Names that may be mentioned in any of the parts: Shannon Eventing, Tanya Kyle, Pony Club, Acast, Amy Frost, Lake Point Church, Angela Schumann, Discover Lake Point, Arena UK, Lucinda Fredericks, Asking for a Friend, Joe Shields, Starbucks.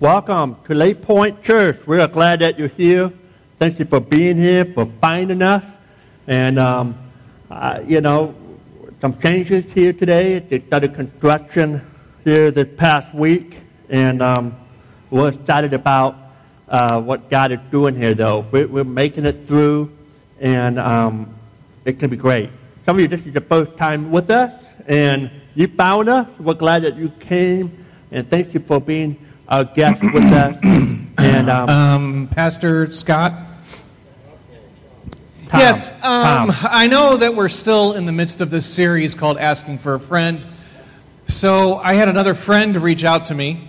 Welcome to Lake Point Church. We are glad that you're here. Thank you for being here, for finding us. And, some changes here today. They started construction here this past week. And we're excited about what God is doing here, though. We're making it through, and it's going to be great. Some of you, this is your first time with us, and you found us. We're glad that you came, and thank you for being our guest with us. And Pastor Scott? Tom. Yes, Tom. I know that we're still in the midst of this series called Asking for a Friend. So I had another friend reach out to me.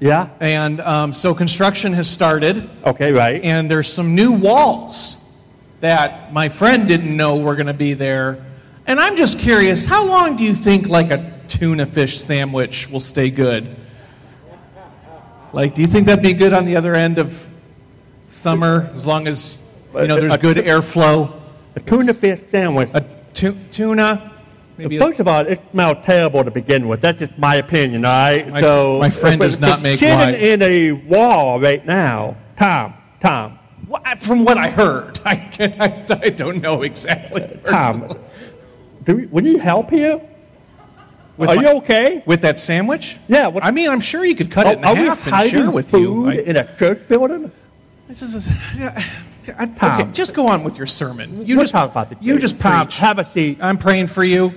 Yeah. And so construction has started. Okay, right. And there's some new walls that my friend didn't know were going to be there. And I'm just curious, how long do you think like a tuna fish sandwich will stay good? Like, do you think that'd be good on the other end of summer, as long as, you know, there's good airflow? A tuna fish sandwich. A tuna. Maybe first of all, it smelled terrible to begin with. That's just my opinion, all right? My friend does not make wine. It's sitting in a wall right now. Tom. From what I heard. I don't know exactly. Tom, would you help here? Are you okay? With that sandwich? Yeah. Well, I mean, I'm sure you could cut it in half and share with you. Are we hiding food in a church building? This is a... Yeah. Okay, just go on with your sermon. You just preach. Have a seat. I'm praying for you.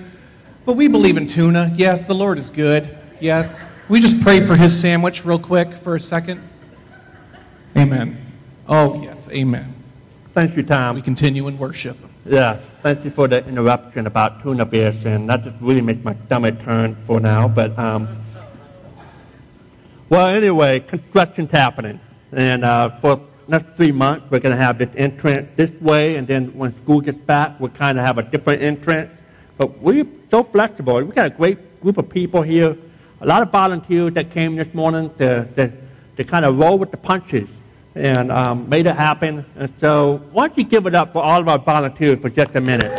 But we believe in tuna. Yes, the Lord is good. Yes. We just pray for his sandwich real quick for a second. Amen. Oh, yes. Amen. Thank you, Tom. We continue in worship. Yeah. Thank you for the interruption about tuna fish. And that just really makes my stomach turn for now. But, well, anyway, construction's happening. And for next 3 months, we're going to have this entrance this way, and then when school gets back, we'll kind of have a different entrance. But we're so flexible. We've got a great group of people here, a lot of volunteers that came this morning to kind of roll with the punches and made it happen. And so why don't you give it up for all of our volunteers for just a minute.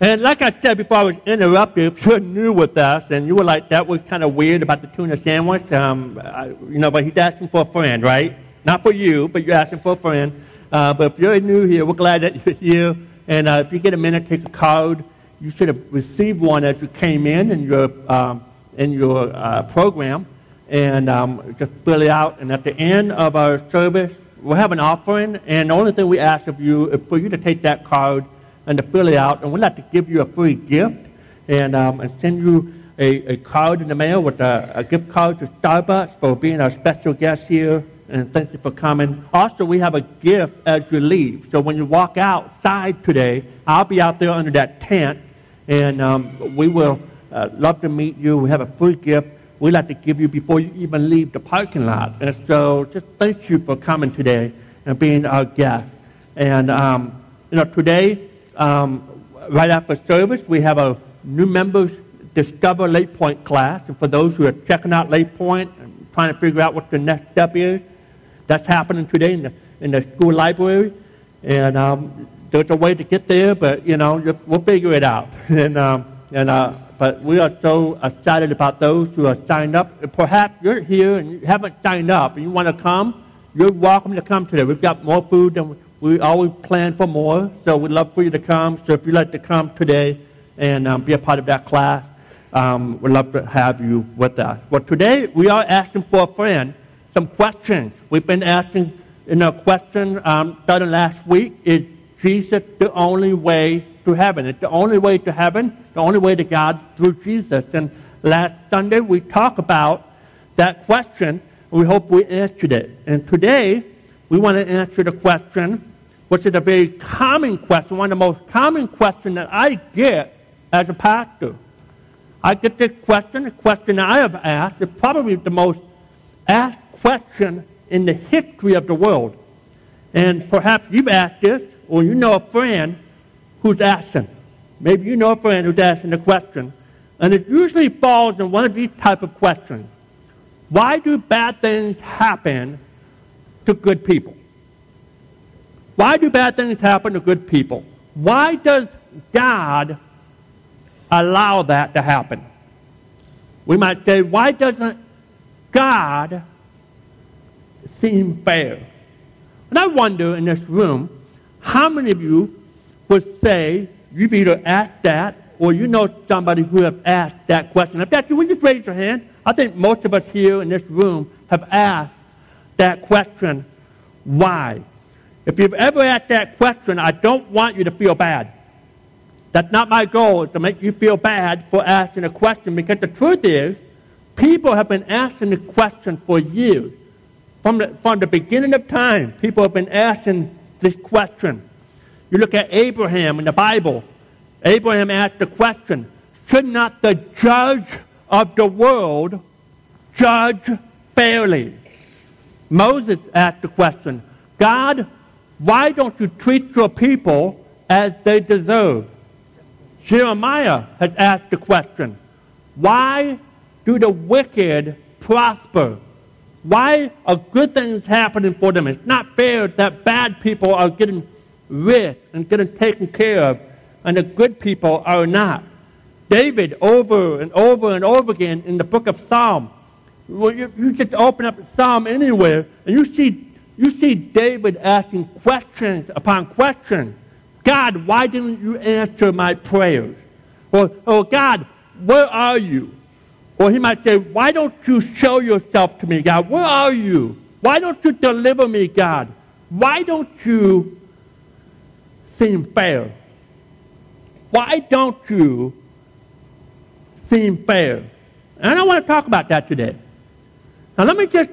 And like I said before I was interrupted, if you're new with us and you were like, that was kind of weird about the tuna sandwich, but he's asking for a friend, right? Not for you, but you're asking for a friend. But if you're new here, we're glad that you're here. And if you get a minute, take a card. You should have received one as you came in your program. And just fill it out. And at the end of our service, we'll have an offering. And the only thing we ask of you is for you to take that card and to fill it out, and we'd like to give you a free gift and send you a card in the mail with a gift card to Starbucks for being our special guest here, and thank you for coming. Also, we have a gift as you leave, so when you walk outside today, I'll be out there under that tent, and we will love to meet you. We have a free gift we'd like to give you before you even leave the parking lot, and so just thank you for coming today and being our guest. And today, right after service, we have a new members Discover Lake Point class. And for those who are checking out Lake Point and trying to figure out what the next step is, that's happening today in the school library. And there's a way to get there, but, we'll figure it out. But we are so excited about those who are signed up. And perhaps you're here and you haven't signed up and you want to come, you're welcome to come today. We've got more food than we always plan for more, so we'd love for you to come. So if you'd like to come today and be a part of that class, we'd love to have you with us. Well, today we are asking for a friend some questions. We've been asking question starting last week, is Jesus the only way to heaven? It's the only way to heaven, the only way to God through Jesus. And last Sunday we talked about that question, and we hope we answered it. And today we want to answer the question, which is a very common question, one of the most common questions that I get as a pastor. I get this question, the question I have asked, is probably the most asked question in the history of the world. And perhaps you've asked this, or you know a friend who's asking. Maybe you know a friend who's asking the question. And it usually falls in one of these type of questions. Why do bad things happen to good people? Why do bad things happen to good people? Why does God allow that to happen? We might say, why doesn't God seem fair? And I wonder in this room, how many of you would say you've either asked that or you know somebody who have asked that question? If that's you, would you raise your hand? I think most of us here in this room have asked that question, why? If you've ever asked that question, I don't want you to feel bad. That's not my goal, to make you feel bad for asking a question, because the truth is, people have been asking the question for years. From the beginning of time, people have been asking this question. You look at Abraham in the Bible. Abraham asked the question, should not the judge of the world judge fairly? Moses asked the question, God, why don't you treat your people as they deserve? Jeremiah has asked the question, why do the wicked prosper? Why are good things happening for them? It's not fair that bad people are getting rich and getting taken care of, and the good people are not. David, over and over and over again in the book of Psalm, well, you just open up Psalm anywhere, and you see David asking questions upon questions. God, why didn't you answer my prayers? Or God, where are you? Or he might say, why don't you show yourself to me, God? Where are you? Why don't you deliver me, God? Why don't you seem fair? Why don't you seem fair? And I don't want to talk about that today. Now let me just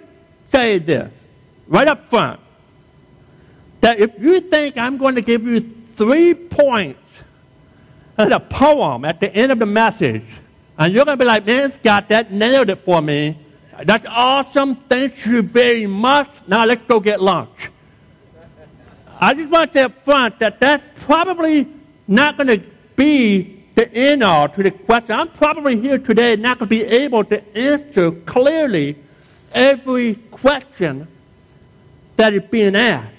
say this right up front, that if you think I'm going to give you 3 points and a poem at the end of the message, and you're going to be like, man, Scott, that nailed it for me. That's awesome. Thank you very much. Now let's go get lunch. I just want to say up front that that's probably not going to be the end all to the question. I'm probably here today not going to be able to answer clearly every question that is being asked.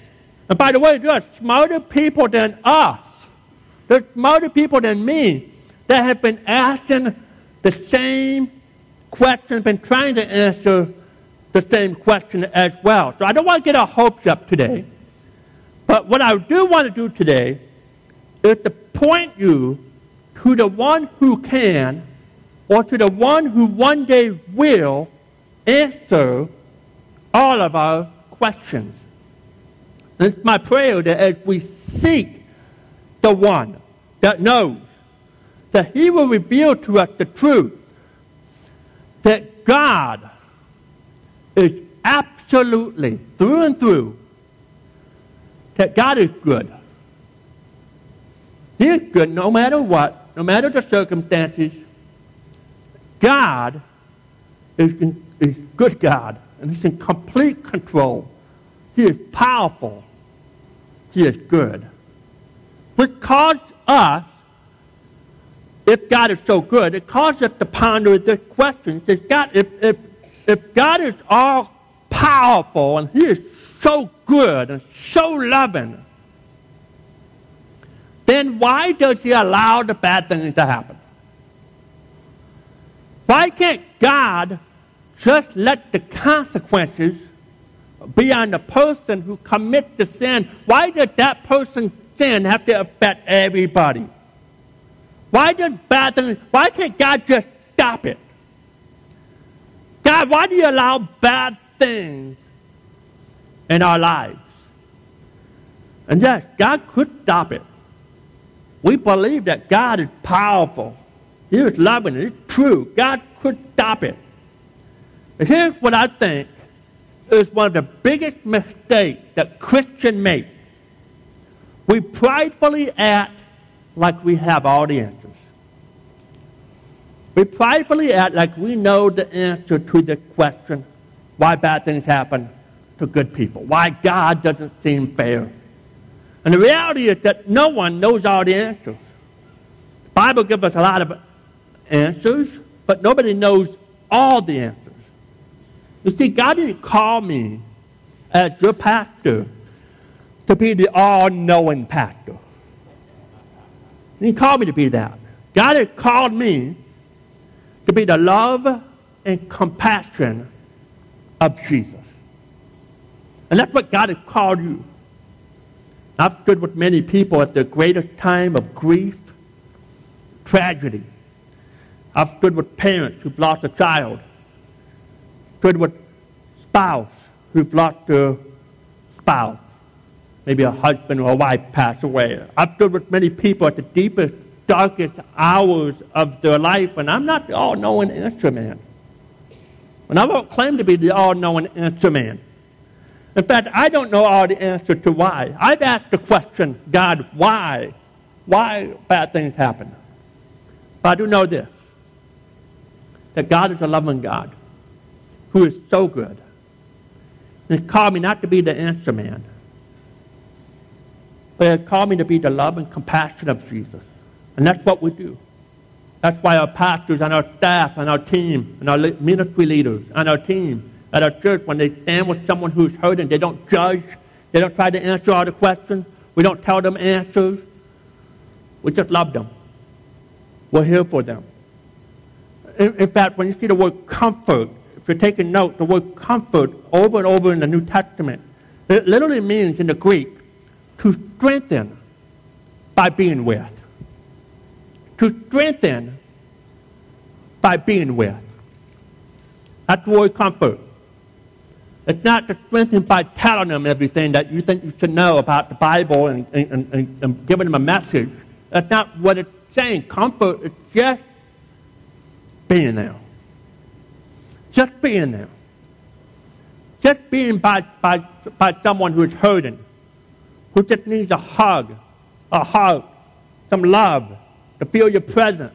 And by the way, there are smarter people than us. There's smarter people than me that have been asking the same question, been trying to answer the same question as well. So I don't want to get our hopes up today. But what I do want to do today is to point you to the one who can, or to the one who one day will answer all of our questions. And it's my prayer that as we seek the one that knows, that he will reveal to us the truth that God is absolutely, through and through, that God is good. He is good no matter what, no matter the circumstances. God is good God, and he's in complete control. He is powerful. He is good. Which caused us, if God is so good, it causes us to ponder this question. It says, God, if God is all powerful and he is so good and so loving, then why does he allow the bad things to happen? Why can't God just let the consequences be on the person who commits the sin? Why does that person's sin have to affect everybody? Why can't God just stop it? God, why do you allow bad things in our lives? And yes, God could stop it. We believe that God is powerful. He is loving. It's true. God could stop it. And here's what I think is one of the biggest mistakes that Christians make. We pridefully act like we have all the answers. We pridefully act like we know the answer to the question, why bad things happen to good people, why God doesn't seem fair. And the reality is that no one knows all the answers. The Bible gives us a lot of answers, but nobody knows all the answers. You see, God didn't call me as your pastor to be the all-knowing pastor. He didn't call me to be that. God had called me to be the love and compassion of Jesus. And that's what God has called you. I've stood with many people at the greatest time of grief, tragedy. I've stood with parents who've lost a child. Stood with spouse who've lost their spouse. Maybe a husband or a wife passed away. I've stood with many people at the deepest, darkest hours of their life, and I'm not the all-knowing answer man. And I won't claim to be the all-knowing answer man. In fact, I don't know all the answer to why. I've asked the question, God, why? Why bad things happen? But I do know this, that God is a loving God who is so good. And He's called me not to be the answer man, but He's called me to be the love and compassion of Jesus. And that's what we do. That's why our pastors and our staff and our team and our ministry leaders and our team at our church, when they stand with someone who's hurting, they don't judge. They don't try to answer all the questions. We don't tell them answers. We just love them. We're here for them. In fact, when you see the word comfort, if you're taking note, the word comfort over and over in the New Testament, it literally means in the Greek to strengthen by being with. To strengthen by being with. That's the word comfort. It's not to strengthen by telling them everything that you think you should know about the Bible and giving them a message. That's not what it's saying. Comfort is just being there. Just being there. Just being by someone who is hurting, who just needs a hug, some love, to feel your presence.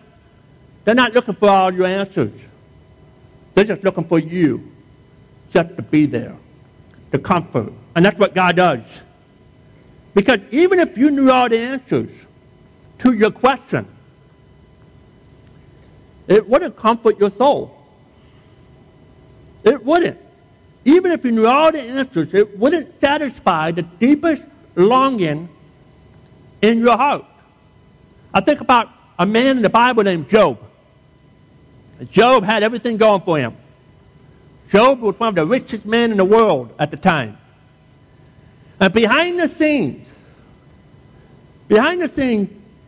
They're not looking for all your answers. They're just looking for you just to be there, to comfort. And that's what God does. Because even if you knew all the answers to your question, it wouldn't comfort your soul. It wouldn't. Even if you knew all the answers, it wouldn't satisfy the deepest longing in your heart. I think about a man in the Bible named Job. Job had everything going for him. Job was one of the richest men in the world at the time. And behind the scenes,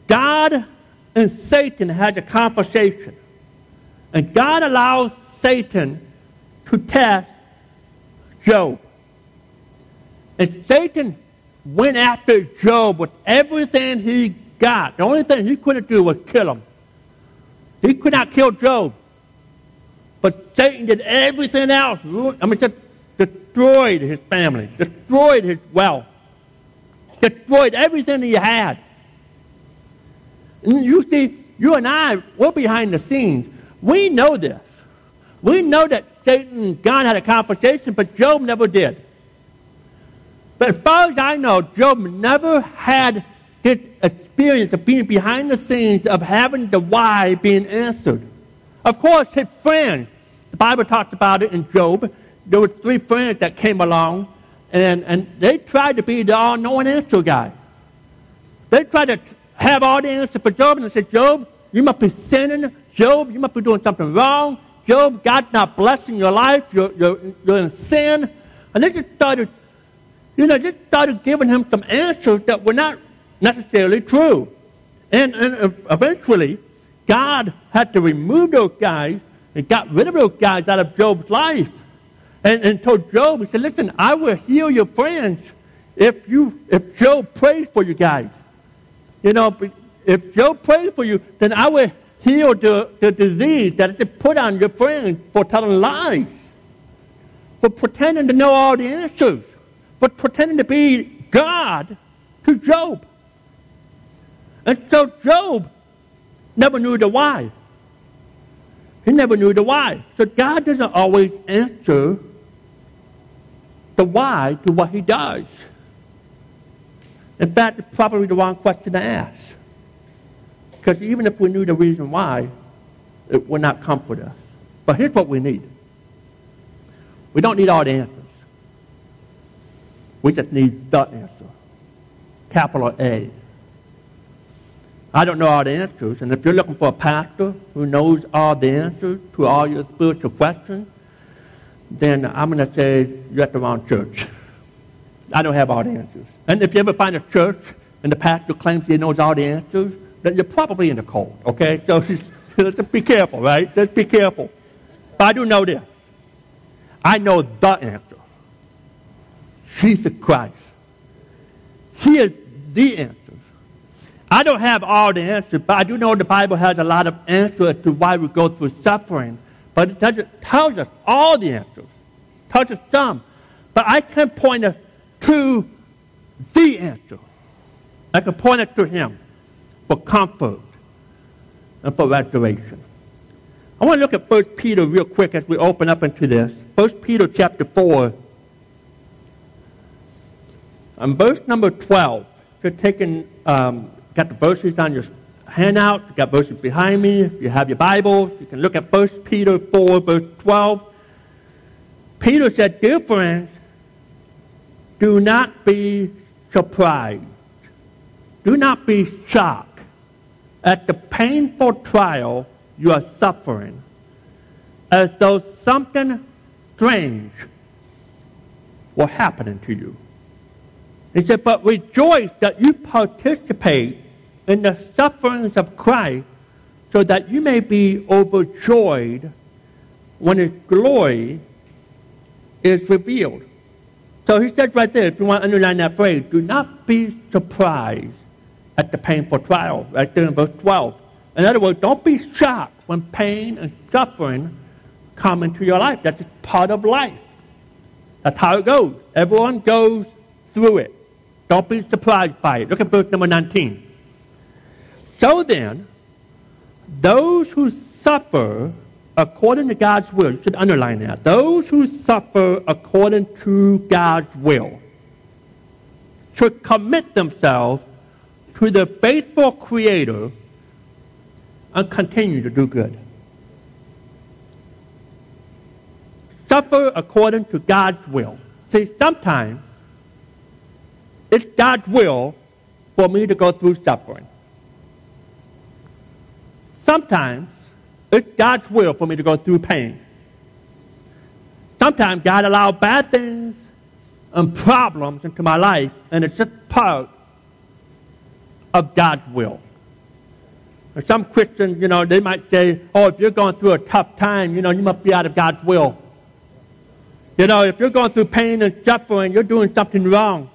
God and Satan had a conversation. And God allows Satan to test Job. And Satan went after Job with everything he got. The only thing he couldn't do was kill him. He could not kill Job. But Satan did everything else. Just destroyed his family, destroyed his wealth, destroyed everything he had. And you see, you and I, we're behind the scenes. We know this. We know that Satan and God had a conversation, but Job never did. But as far as I know, Job never had his experience of being behind the scenes, of having the why being answered. Of course, his friends, the Bible talks about it in Job, there were three friends that came along, and they tried to be the all-knowing answer guy. They tried to have all the answers for Job, and they said, Job, you must be sinning. Job, you must be doing something wrong. Job, God's not blessing your life. You're in sin. And they just started giving him some answers that were not necessarily true. And eventually, God had to remove those guys and got rid of those guys out of Job's life. And told Job, he said, listen, I will heal your friends if Job prays for you guys. You know, if Job prays for you, then I will heal the disease that is put on your friends for telling lies, for pretending to know all the answers, for pretending to be God to Job. And so Job never knew the why. He never knew the why. So God doesn't always answer the why to what he does. In fact, it's probably the wrong question to ask. Because even if we knew the reason why, it would not comfort us. But here's what we need. We don't need all the answers. We just need the answer. Capital A. I don't know all the answers. And if you're looking for a pastor who knows all the answers to all your spiritual questions, then I'm going to say you're at the wrong church. I don't have all the answers. And if you ever find a church and the pastor claims he knows all the answers, then you're probably in the cold, okay? So just be careful, right? Just be careful. But I do know this. I know the answer. Jesus Christ. He is the answer. I don't have all the answers, but I do know the Bible has a lot of answers as to why we go through suffering. But it doesn't tell us all the answers. It tells us some. But I can point us to the answer. I can point us to Him for comfort and for restoration. I want to look at 1 Peter real quick as we open up into this. 1 Peter chapter 4. And verse number 12. If you're taking... got the verses on your handout. You got verses behind me. If you have your Bibles, you can look at 1 Peter 4, verse 12. Peter said, "Dear friends, do not be surprised. Do not be shocked at the painful trial you are suffering, as though something strange were happening to you." He said, "But rejoice that you participate in the sufferings of Christ, so that you may be overjoyed when His glory is revealed." So he said right there, if you want to underline that phrase, do not be surprised at the painful trial, right there in verse 12. In other words, don't be shocked when pain and suffering come into your life. That's just part of life. That's how it goes. Everyone goes through it. Don't be surprised by it. Look at verse number 19. "So then, those who suffer according to God's will," you should underline that, "those who suffer according to God's will should commit themselves to the faithful Creator and continue to do good." Suffer according to God's will. See, sometimes it's God's will for me to go through suffering. Sometimes it's God's will for me to go through pain. Sometimes God allows bad things and problems into my life, and it's just part of God's will. And some Christians, they might say, "Oh, if you're going through a tough time, you must be out of God's will. If you're going through pain and suffering, you're doing something wrong."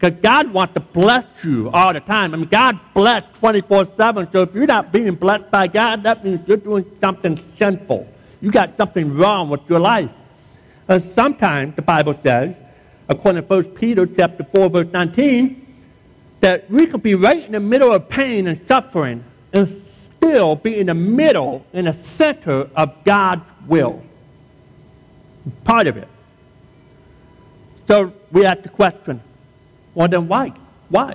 Because God wants to bless you all the time. I mean, God bless 24/7. So if you're not being blessed by God, that means you're doing something sinful. You got something wrong with your life. And sometimes the Bible says, according to 1 Peter chapter 4, verse 19, that we can be right in the middle of pain and suffering and still be in the middle, in the center of God's will. Part of it. So we ask the question, well, then why? Why?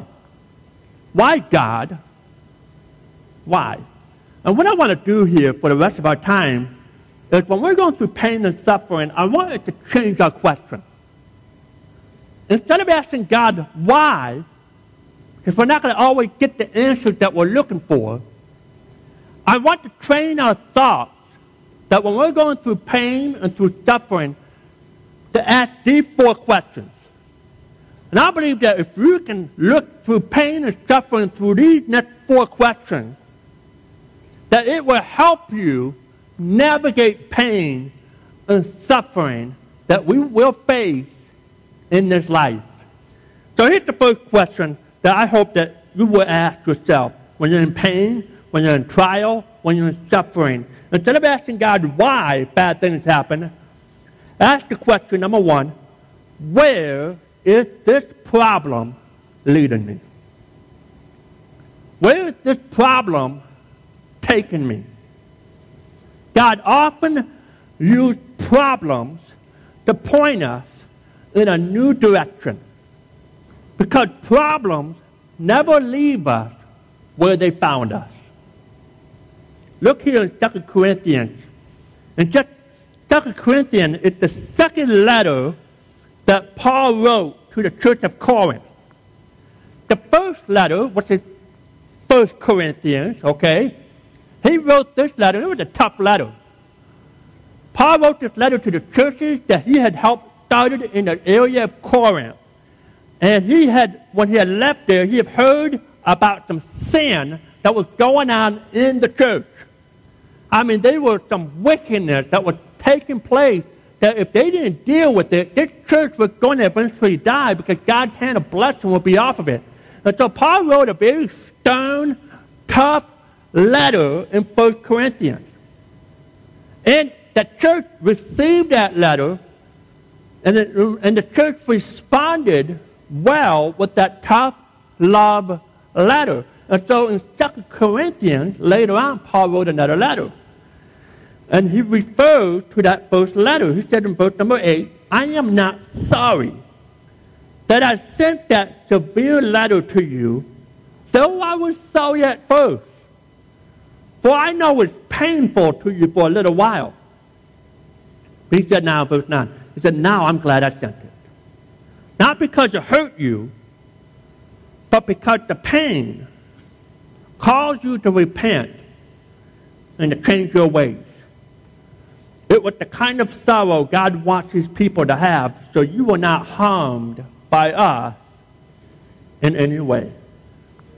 Why, God? Why? And what I want to do here for the rest of our time is when we're going through pain and suffering, I want us to change our question. Instead of asking God why, because we're not going to always get the answers that we're looking for, I want to train our thoughts that when we're going through pain and through suffering, to ask these four questions. And I believe that if you can look through pain and suffering through these next four questions, that it will help you navigate pain and suffering that we will face in this life. So here's the first question that I hope that you will ask yourself when you're in pain, when you're in trial, when you're in suffering. Instead of asking God why bad things happen, ask the question, number one, where is this problem leading me? Where is this problem taking me? God often used problems to point us in a new direction, because problems never leave us where they found us. Look here in 2 Corinthians. And just 2 Corinthians is the second letter that Paul wrote to the church of Corinth. The first letter was his 1 Corinthians, okay? He wrote this letter. It was a tough letter. Paul wrote this letter to the churches that he had helped started in the area of Corinth. And he had, when he had left there, he had heard about some sin that was going on in the church. I mean, there was some wickedness that was taking place that if they didn't deal with it, this church was going to eventually die because God's hand of blessing would be off of it. And so Paul wrote a very stern, tough letter in 1 Corinthians. And the church received that letter, and the church responded well with that tough love letter. And so in 2 Corinthians, later on, Paul wrote another letter. And he refers to that first letter. He said in verse number 8, I am not sorry that I sent that severe letter to you, though I was sorry at first. For I know it's painful to you for a little while. But he said now in verse 9, he said, now I'm glad I sent it. Not because it hurt you, but because the pain caused you to repent and to change your ways. It was the kind of sorrow God wants his people to have, so you were not harmed by us in any way.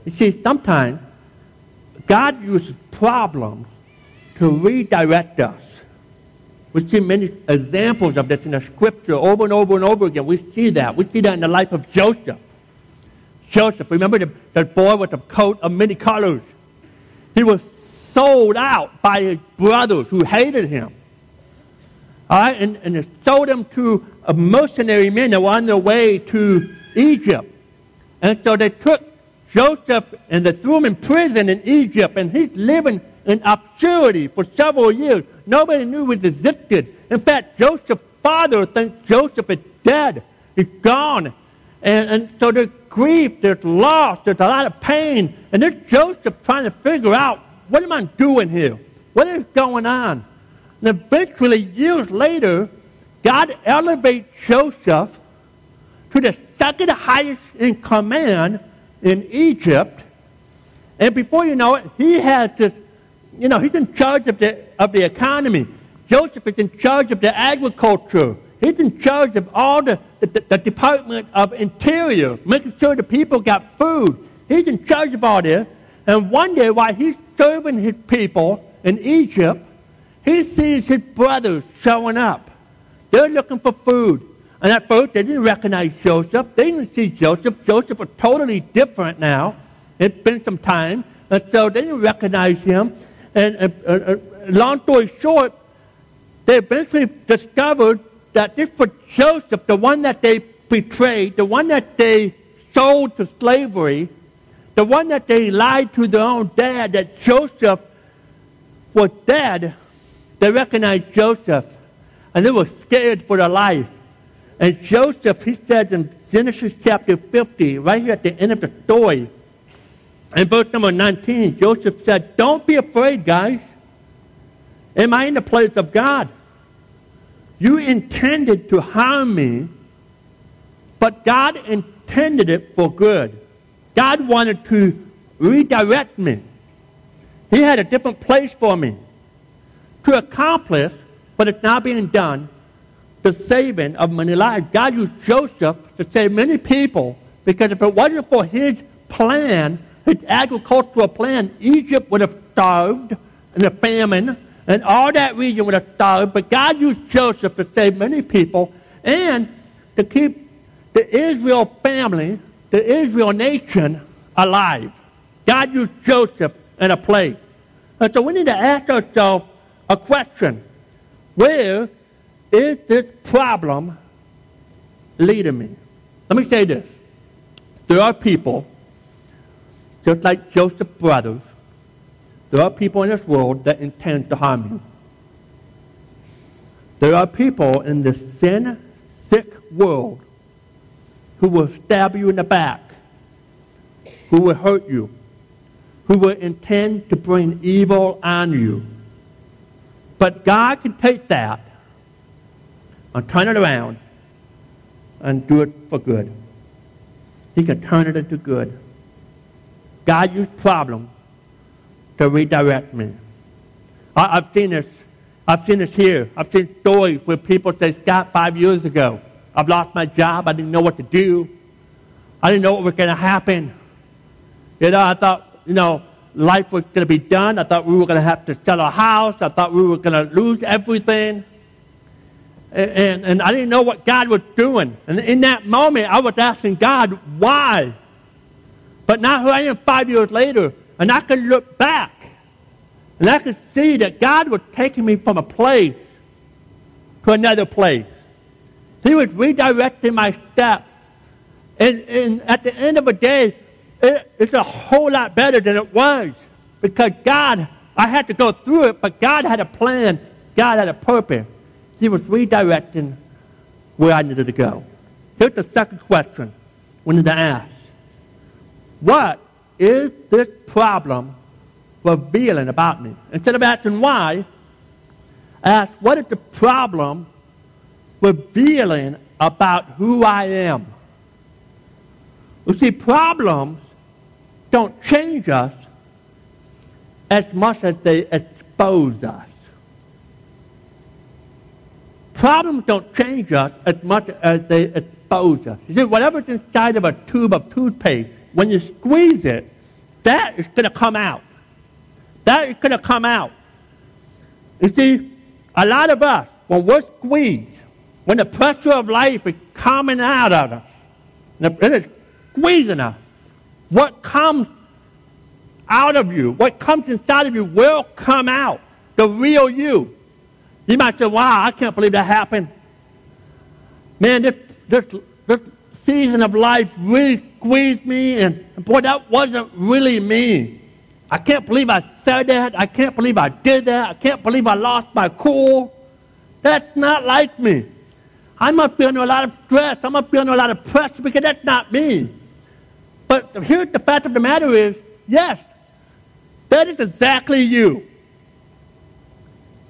You see, sometimes God uses problems to redirect us. We see many examples of this in the scripture over and over and over again. We see that. We see that in the life of Joseph. Joseph, remember that boy with a coat of many colors? He was sold out by his brothers who hated him. All right, and they sold him to mercenary men that were on their way to Egypt. And so they took Joseph and they threw him in prison in Egypt, and he's living in obscurity for several years. Nobody knew he existed. In fact, Joseph's father thinks Joseph is dead. He's gone. And so there's grief, there's loss, there's a lot of pain. And there's Joseph trying to figure out, what am I doing here? What is going on? And eventually, years later, God elevates Joseph to the second highest in command in Egypt. And before you know it, he has this, you know, he's in charge of the economy. Joseph is in charge of the agriculture. He's in charge of all the Department of Interior, making sure the people got food. He's in charge of all this. And one day, while he's serving his people in Egypt, he sees his brothers showing up. They're looking for food. And at first, they didn't recognize Joseph. They didn't see Joseph. Joseph was totally different now. It's been some time. And so they didn't recognize him. And long story short, they eventually discovered that this was Joseph, the one that they betrayed, the one that they sold to slavery, the one that they lied to their own dad, that Joseph was dead. They recognized Joseph, and they were scared for their life. And Joseph, he says in Genesis chapter 50, right here at the end of the story, in verse number 19, Joseph said, don't be afraid, guys. Am I in the place of God? You intended to harm me, but God intended it for good. God wanted to redirect me. He had a different place for me to accomplish what is now being done, the saving of many lives. God used Joseph to save many people, because if it wasn't for his plan, his agricultural plan, Egypt would have starved in a famine, and all that region would have starved. But God used Joseph to save many people and to keep the Israel family, the Israel nation alive. God used Joseph in a plague. And so we need to ask ourselves a question. Where is this problem leading me? Let me say this. There are people, just like Joseph's brothers, there are people in this world that intend to harm you. There are people in this sin, sick world who will stab you in the back, who will hurt you, who will intend to bring evil on you. But God can take that and turn it around and do it for good. He can turn it into good. God used problems to redirect me. I've seen this. I've seen this here. I've seen stories where people say, Scott, 5 years ago, I've lost my job. I didn't know what to do. I didn't know what was going to happen. You know, I thought, you know, life was going to be done. I thought we were going to have to sell our house. I thought we were going to lose everything. And I didn't know what God was doing. And in that moment, I was asking God, why? But now here I am 5 years later, and I can look back. And I could see that God was taking me from a place to another place. He was redirecting my steps. And at the end of the day, it's a whole lot better than it was. Because God, I had to go through it, but God had a plan. God had a purpose. He was redirecting where I needed to go. Here's the second question we need to ask. What is this problem revealing about me? Instead of asking why, ask what is the problem revealing about who I am? You see, problems don't change us as much as they expose us. Problems don't change us as much as they expose us. You see, whatever's inside of a tube of toothpaste, when you squeeze it, that is going to come out. That is going to come out. You see, a lot of us, when we're squeezed, when the pressure of life is coming out of us, and it is squeezing us, what comes out of you, what comes inside of you will come out, the real you. You might say, wow, I can't believe that happened. Man, this season of life really squeezed me, and boy, that wasn't really me. I can't believe I said that. I can't believe I did that. I can't believe I lost my cool. That's not like me. I must be under a lot of stress. I must be under a lot of pressure because that's not me. But here's the fact of the matter is, yes, that is exactly you.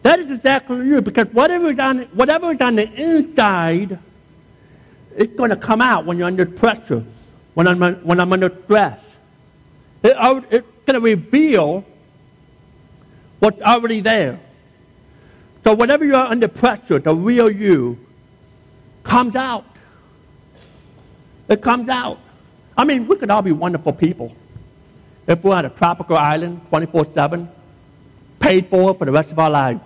That is exactly you because whatever is on the inside, it's going to come out when you're under pressure, when I'm under stress. It's going to reveal what's already there. So whenever you're under pressure, the real you comes out. It comes out. I mean, we could all be wonderful people if we're on a tropical island 24/7, paid for the rest of our lives.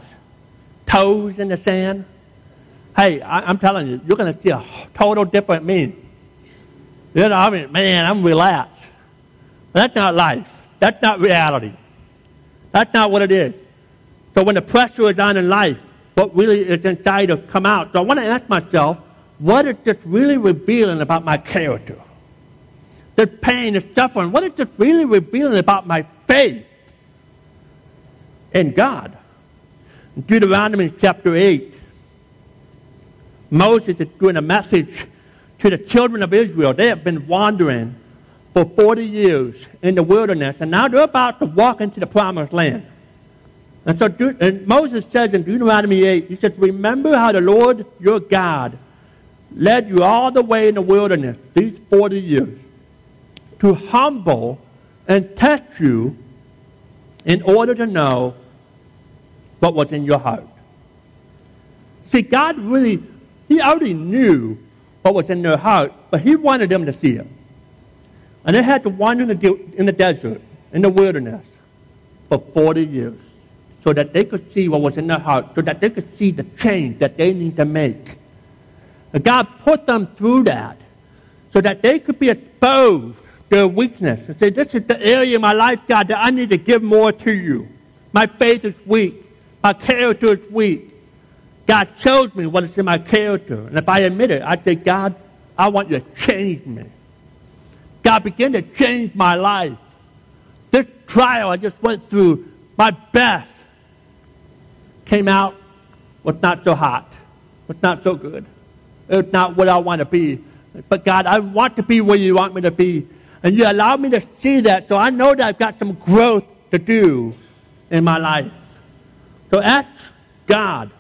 Toes in the sand. Hey, I'm telling you, you're going to see a total different me. You know, I mean, man, I'm relaxed. That's not life. That's not reality. That's not what it is. So when the pressure is on in life, what really is inside will come out. So I want to ask myself, what is this really revealing about my character? This pain, this suffering, what is this really revealing about my faith in God? In Deuteronomy chapter 8, Moses is doing a message to the children of Israel. They have been wandering for 40 years in the wilderness, and now they're about to walk into the promised land. And so and Moses says in Deuteronomy 8, he says, remember how the Lord your God led you all the way in the wilderness these 40 years to humble and test you in order to know what was in your heart. See, God really, he already knew what was in their heart, but he wanted them to see it. And they had to wander in the desert, in the wilderness, for 40 years, so that they could see what was in their heart, so that they could see the change that they need to make. And God put them through that, so that they could be exposed to their weakness and say, this is the area of my life, God, that I need to give more to you. My faith is weak. My character is weak. God shows me what is in my character. And if I admit it, I say, God, I want you to change me. God, begin to change my life. This trial I just went through, my best, came out, was not so hot, was not so good. It's not what I want to be. But God, I want to be where you want me to be. And you allow me to see that, so I know that I've got some growth to do in my life. So ask God,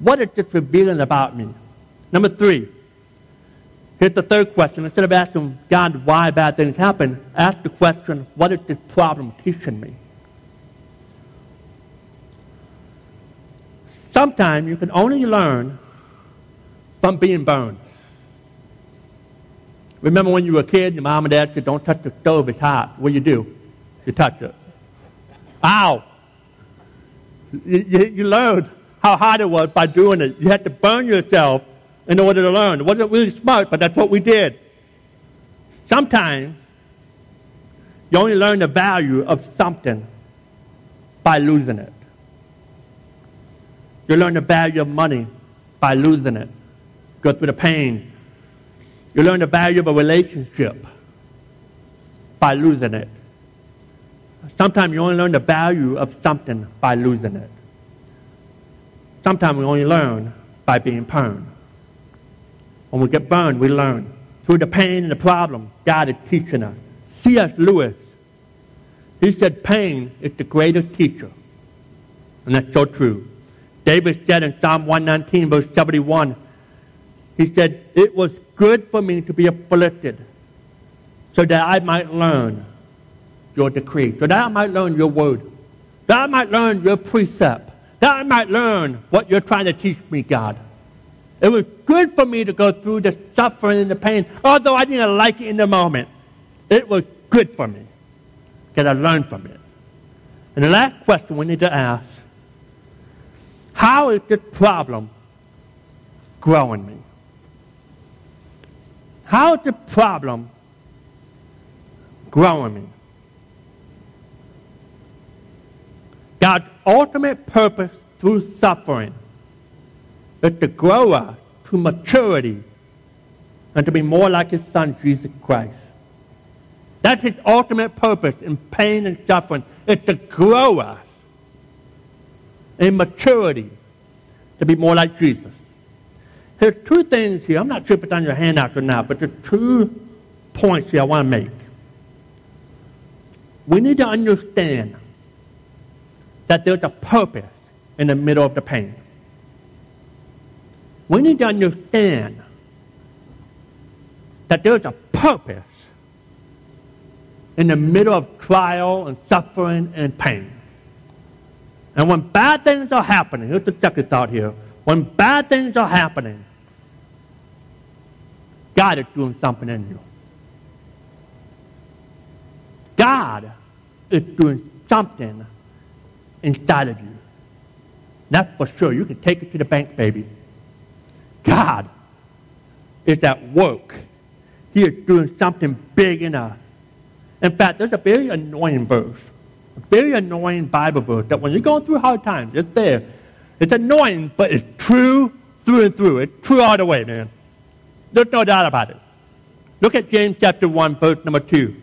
what is this revealing about me? Number 3, Here's the third question. Instead of asking God why bad things happen, ask the question, what is this problem teaching me? Sometimes you can only learn from being burned. Remember when you were a kid, your mom and dad said, don't touch the stove, it's hot. What do? You touch it. Ow! You learned how hot it was by doing it. You had to burn yourself in order to learn. It wasn't really smart, but that's what we did. Sometimes you only learn the value of something by losing it. You learn the value of money by losing it. Go through the pain. You learn the value of a relationship by losing it. Sometimes you only learn the value of something by losing it. Sometimes we only learn by being burned. When we get burned, we learn. Through the pain and the problem, God is teaching us. C.S. Lewis, he said pain is the greatest teacher. And that's so true. David said in Psalm 119, verse 71, he said, it was good for me to be afflicted so that I might learn your decree, so that I might learn your word, that I might learn your precept, that I might learn what you're trying to teach me, God. It was good for me to go through the suffering and the pain, although I didn't like it in the moment. It was good for me because I learned from it. And the last question we need to ask, how is this problem growing me? How is this problem growing me? God's ultimate purpose through suffering is to grow us to maturity and to be more like His Son, Jesus Christ. That's His ultimate purpose in pain and suffering, is to grow us in maturity to be more like Jesus. There's two things here. I'm not sure if it's on your handout or not, but there's 2 points here I want to make. We need to understand that there's a purpose in the middle of the pain. We need to understand that there's a purpose in the middle of trial and suffering and pain. And when bad things are happening, here's the second thought here. When bad things are happening, God is doing something in you. God is doing something inside of you. That's for sure. You can take it to the bank, baby. God is at work. He is doing something big in us. In fact, there's a very annoying verse. A very annoying Bible verse that when you're going through hard times, it's there. It's annoying, but it's true through and through. It's true all the way, man. There's no doubt about it. Look at James chapter 1, verse number 2.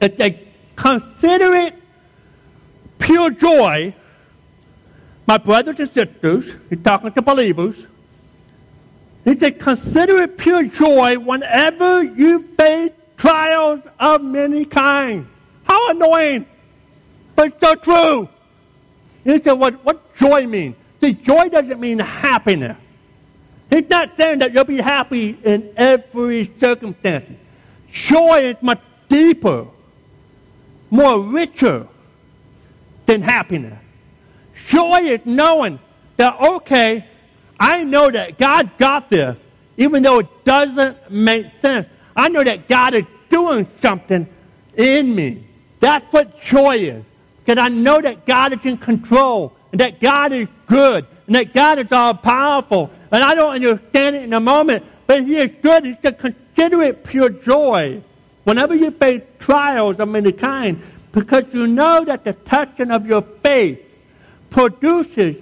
It says, consider it pure joy, my brothers and sisters. He's talking to believers. He said, consider it pure joy whenever you face trials of many kinds. How annoying, but so true. He said, what joy mean? See, joy doesn't mean happiness. He's not saying that you'll be happy in every circumstance. Joy is much deeper, more richer than happiness. Joy is knowing that, okay, I know that God got this, even though it doesn't make sense. I know that God is doing something in me. That's what joy is. Because I know that God is in control, and that God is good, and that God is all-powerful. And I don't understand it in the moment, but He is good. He said, consider it pure joy whenever you face trials of many kinds, because you know that the testing of your faith produces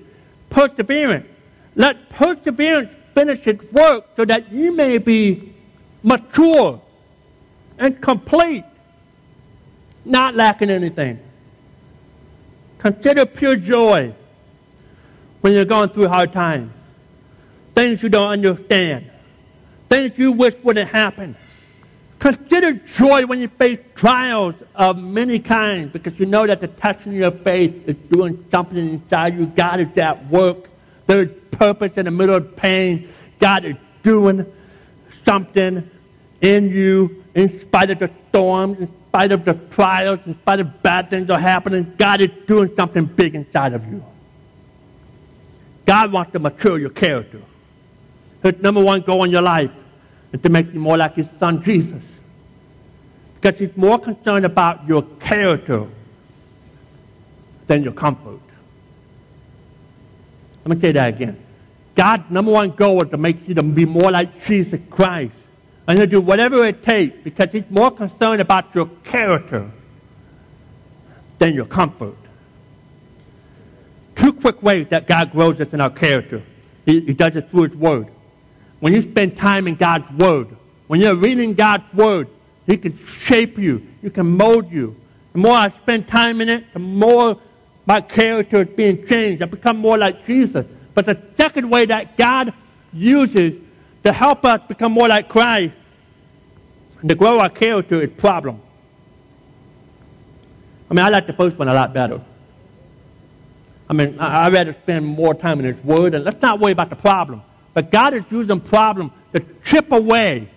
perseverance. Let perseverance finish its work so that you may be mature and complete, not lacking anything. Consider pure joy when you're going through hard times, things you don't understand, things you wish wouldn't happen. Consider joy when you face trials of many kinds, because you know that the testing of your faith is doing something inside you. God is at work. There's purpose in the middle of pain. God is doing something in you, in spite of the storms, in spite of the trials, in spite of bad things that are happening. God is doing something big inside of you. God wants to mature your character. His number one goal in your life is to make you more like his son, Jesus. Because he's more concerned about your character than your comfort. Let me say that again. God's number one goal is to make you to be more like Jesus Christ. And he'll do whatever it takes because he's more concerned about your character than your comfort. Two quick ways that God grows us in our character. He does it through his word. When you spend time in God's word, when you're reading God's word, he can shape you. He can mold you. The more I spend time in it, the more my character is being changed. I become more like Jesus. But the second way that God uses to help us become more like Christ and to grow our character is problem. I like the first one a lot better. I'd rather spend more time in his word, and let's not worry about the problem. But God is using problems to chip away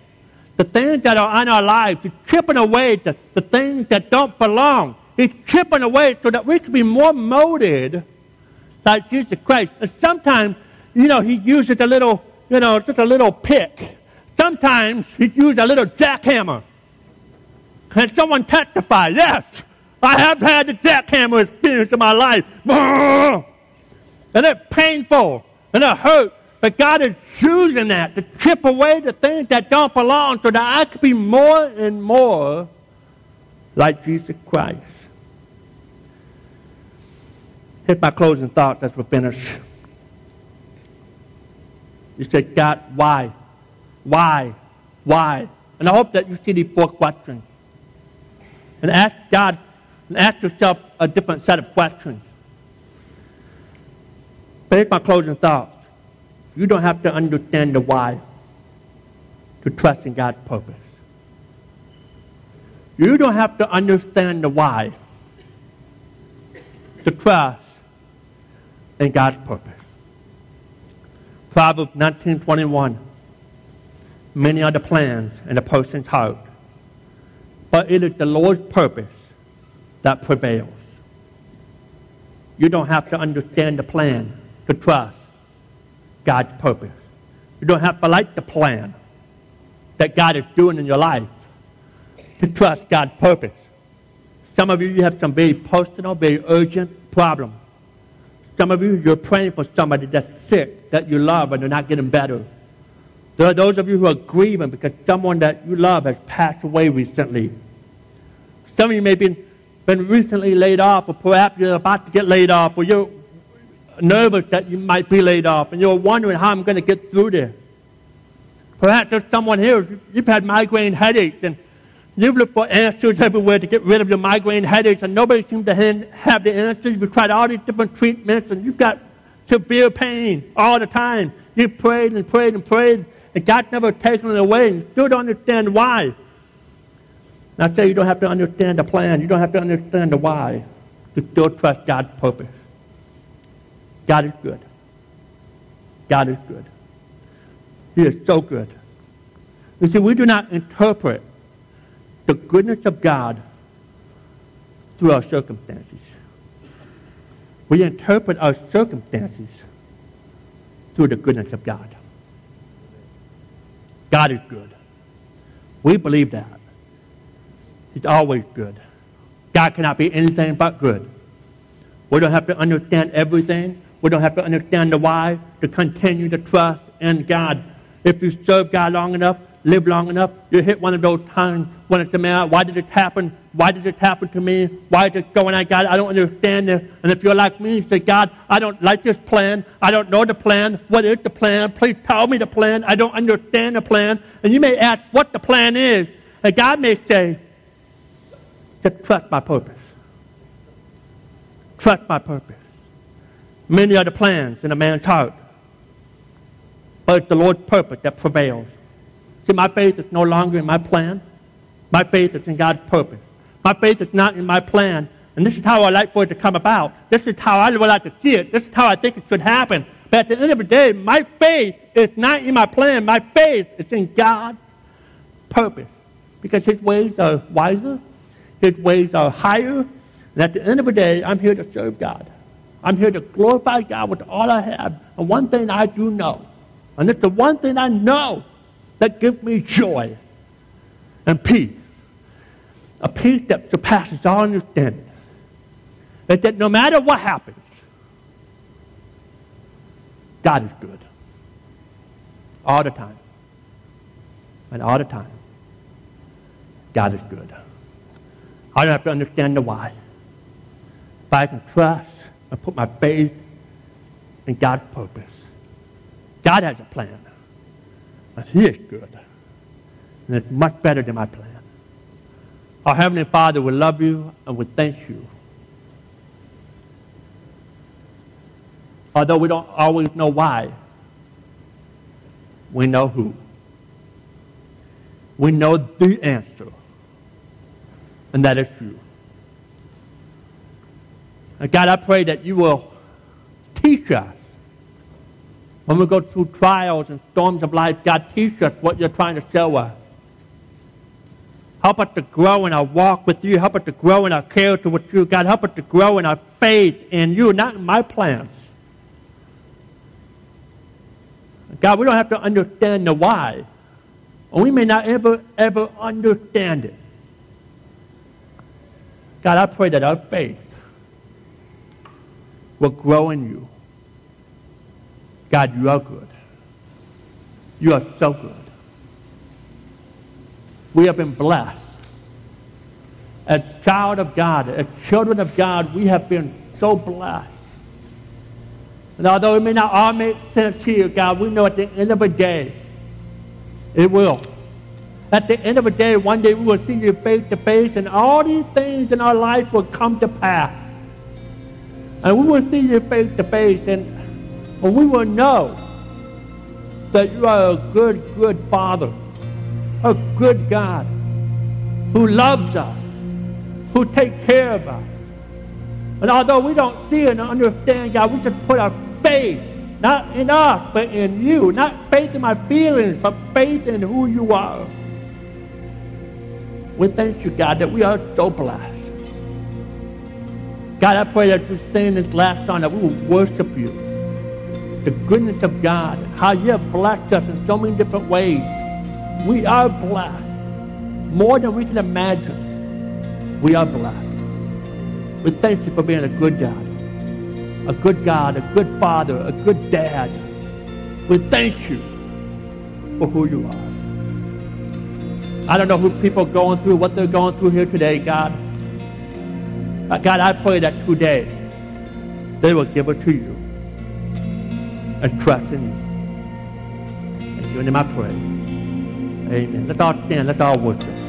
the things that are in our lives. He's chipping away the things that don't belong. He's chipping away so that we can be more molded like Jesus Christ. And sometimes, he uses a little, just a little pick. Sometimes he uses a little jackhammer. Can someone testify? Yes, I have had the jackhammer experience in my life. And it's painful and it hurts. But God is choosing that to chip away the things that don't belong so that I can be more and more like Jesus Christ. Here's my closing thought as we finish. You say, God, why? Why? Why? And I hope that you see these four questions. And ask God, and ask yourself a different set of questions. But here's my closing thought. You don't have to understand the why to trust in God's purpose. You don't have to understand the why to trust in God's purpose. Proverbs 19:21. Many are the plans in a person's heart, but it is the Lord's purpose that prevails. You don't have to understand the plan to trust God's purpose. You don't have to like the plan that God is doing in your life to trust God's purpose. Some of you have some very personal, very urgent problem. Some of you, you're praying for somebody that's sick, that you love, and they're not getting better. There are those of you who are grieving because someone that you love has passed away recently. Some of you may have been recently laid off, or perhaps you're about to get laid off, or you're nervous that you might be laid off, and you're wondering how I'm going to get through this. Perhaps there's someone here, you've had migraine headaches, and you've looked for answers everywhere to get rid of your migraine headaches, and nobody seems to have the answers. You've tried all these different treatments, and you've got severe pain all the time. You've prayed and prayed and prayed, and God's never taken it away, and you still don't understand why. And I say you don't have to understand the plan. You don't have to understand the why. You still trust God's purpose. God is good. God is good. He is so good. You see, we do not interpret the goodness of God through our circumstances. We interpret our circumstances through the goodness of God. God is good. We believe that. He's always good. God cannot be anything but good. We don't have to understand everything. We don't have to understand the why to continue to trust in God. If you serve God long enough, live long enough, you hit one of those times when it's a matter, why did it happen? Why did it happen to me? Why is it going on, God? I don't understand this. And if you're like me, you say, God, I don't like this plan. I don't know the plan. What is the plan? Please tell me the plan. I don't understand the plan. And you may ask what the plan is. And God may say, just trust my purpose. Trust my purpose. Many are the plans in a man's heart, but it's the Lord's purpose that prevails. See, my faith is no longer in my plan. My faith is in God's purpose. My faith is not in my plan. And this is how I like for it to come about. This is how I would like to see it. This is how I think it should happen. But at the end of the day, my faith is not in my plan. My faith is in God's purpose. Because his ways are wiser. His ways are higher. And at the end of the day, I'm here to serve God. I'm here to glorify God with all I have. And one thing I do know, and it's the one thing I know that gives me joy and peace, a peace that surpasses all understanding, is that no matter what happens, God is good. All the time. And all the time, God is good. I don't have to understand the why. But I can trust and put my faith in God's purpose. God has a plan. And he is good. And it's much better than my plan. Our Heavenly Father, we love you and we thank you. Although we don't always know why, we know who. We know the answer. And that is you. And God, I pray that you will teach us. When we go through trials and storms of life, God, teach us what you're trying to show us. Help us to grow in our walk with you. Help us to grow in our character with you. God, help us to grow in our faith in you, not in my plans. God, we don't have to understand the why. Or we may not ever understand it. God, I pray that our faith will grow in you. God, you are good. You are so good. We have been blessed. As child of God, as children of God, we have been so blessed. And although it may not all make sense here, God, we know at the end of the day, it will. At the end of the day, one day we will see you face to face, and all these things in our life will come to pass. And we will see you face to face, and we will know that you are a good, good Father, a good God, who loves us, who takes care of us. And although we don't see and understand, God, we just put our faith, not in us, but in you. Not faith in my feelings, but faith in who you are. We thank you, God, that we are so blessed. God, I pray that we sing this last song, that we will worship you. The goodness of God, how you have blessed us in so many different ways. We are blessed. More than we can imagine, we are blessed. We thank you for being a good God. A good God, a good Father, a good Dad. We thank you for who you are. I don't know who people are going through, what they're going through here today, God. But God, I pray that today they will give it to you and trust in you. In your name I pray. Amen. Let's all stand. Let's all worship.